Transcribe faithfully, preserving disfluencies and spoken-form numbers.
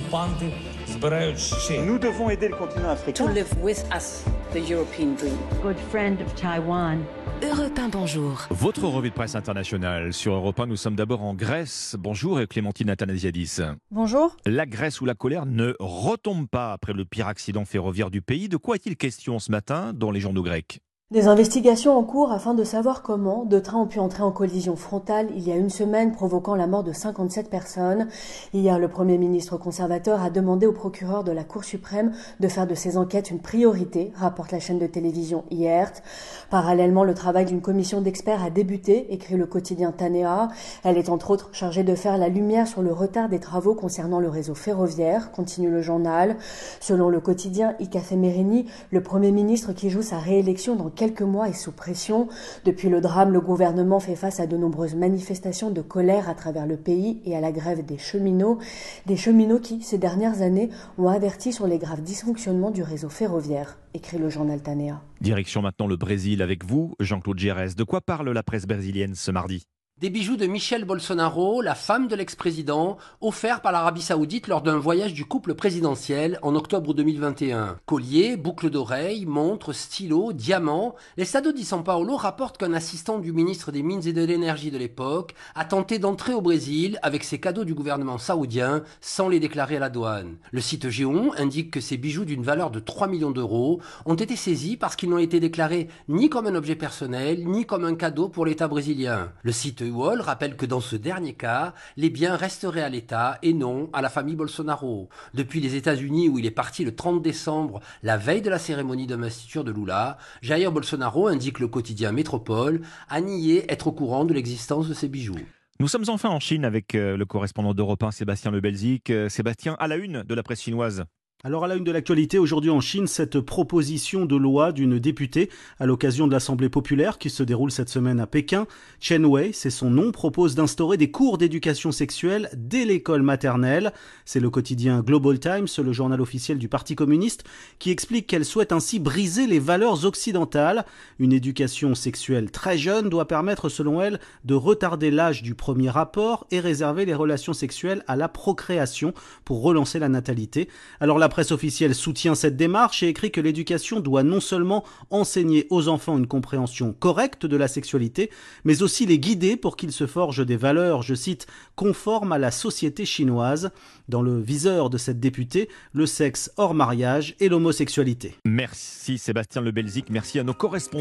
Nous devons aider le continent africain. To live with us, the European dream. Good friend of Taiwan. Europe un, bonjour. Votre revue de presse internationale. Sur Europe un, nous sommes d'abord en Grèce. Bonjour, Clémentine Athanasiadis. Bonjour. La Grèce où la colère ne retombe pas après le pire accident ferroviaire du pays. De quoi est-il question ce matin dans les journaux grecs ? Des investigations en cours afin de savoir comment deux trains ont pu entrer en collision frontale il y a une semaine, provoquant la mort de cinquante-sept personnes. Hier, le Premier ministre conservateur a demandé au procureur de la Cour suprême de faire de ces enquêtes une priorité, rapporte la chaîne de télévision I H E R T. Parallèlement, le travail d'une commission d'experts a débuté, écrit le quotidien Tanea. Elle est entre autres chargée de faire la lumière sur le retard des travaux concernant le réseau ferroviaire, continue le journal. Selon le quotidien Ikafemerini, le Premier ministre qui joue sa réélection dans quelques mois et sous pression. Depuis le drame, le gouvernement fait face à de nombreuses manifestations de colère à travers le pays et à la grève des cheminots. Des cheminots qui, ces dernières années, ont averti sur les graves dysfonctionnements du réseau ferroviaire, écrit le journal Tanea. Direction maintenant le Brésil avec vous, Jean-Claude Gérez. De quoi parle la presse brésilienne ce mardi ? Des bijoux de Michelle Bolsonaro, la femme de l'ex-président, offerts par l'Arabie Saoudite lors d'un voyage du couple présidentiel en octobre deux mille vingt et un. Colliers, boucles d'oreilles, montres, stylos, diamants. Les L'Estado de São Paulo rapporte qu'un assistant du ministre des Mines et de l'Énergie de l'époque a tenté d'entrer au Brésil avec ses cadeaux du gouvernement saoudien sans les déclarer à la douane. Le site Géon indique que ces bijoux d'une valeur de trois millions d'euros ont été saisis parce qu'ils n'ont été déclarés ni comme un objet personnel, ni comme un cadeau pour l'État brésilien. Le site Wall rappelle que dans ce dernier cas, les biens resteraient à l'État et non à la famille Bolsonaro. Depuis les États-Unis où il est parti le trente décembre, la veille de la cérémonie d'investiture de Lula, Jair Bolsonaro, indique le quotidien Métropole, a nié être au courant de l'existence de ces bijoux. Nous sommes enfin en Chine avec le correspondant d'Europe un, Sébastien Lebelzic. Sébastien, à la une de la presse chinoise. Alors à la une de l'actualité, aujourd'hui en Chine, cette proposition de loi d'une députée à l'occasion de l'Assemblée populaire qui se déroule cette semaine à Pékin. Chen Wei, c'est son nom, propose d'instaurer des cours d'éducation sexuelle dès l'école maternelle. C'est le quotidien Global Times, le journal officiel du Parti communiste, qui explique qu'elle souhaite ainsi briser les valeurs occidentales. Une éducation sexuelle très jeune doit permettre, selon elle, de retarder l'âge du premier rapport et réserver les relations sexuelles à la procréation pour relancer la natalité. Alors la La presse officielle soutient cette démarche et écrit que l'éducation doit non seulement enseigner aux enfants une compréhension correcte de la sexualité, mais aussi les guider pour qu'ils se forgent des valeurs, je cite, conformes à la société chinoise. Dans le viseur de cette députée, le sexe hors mariage et l'homosexualité. Merci Sébastien Lebelzic, merci à nos correspondants.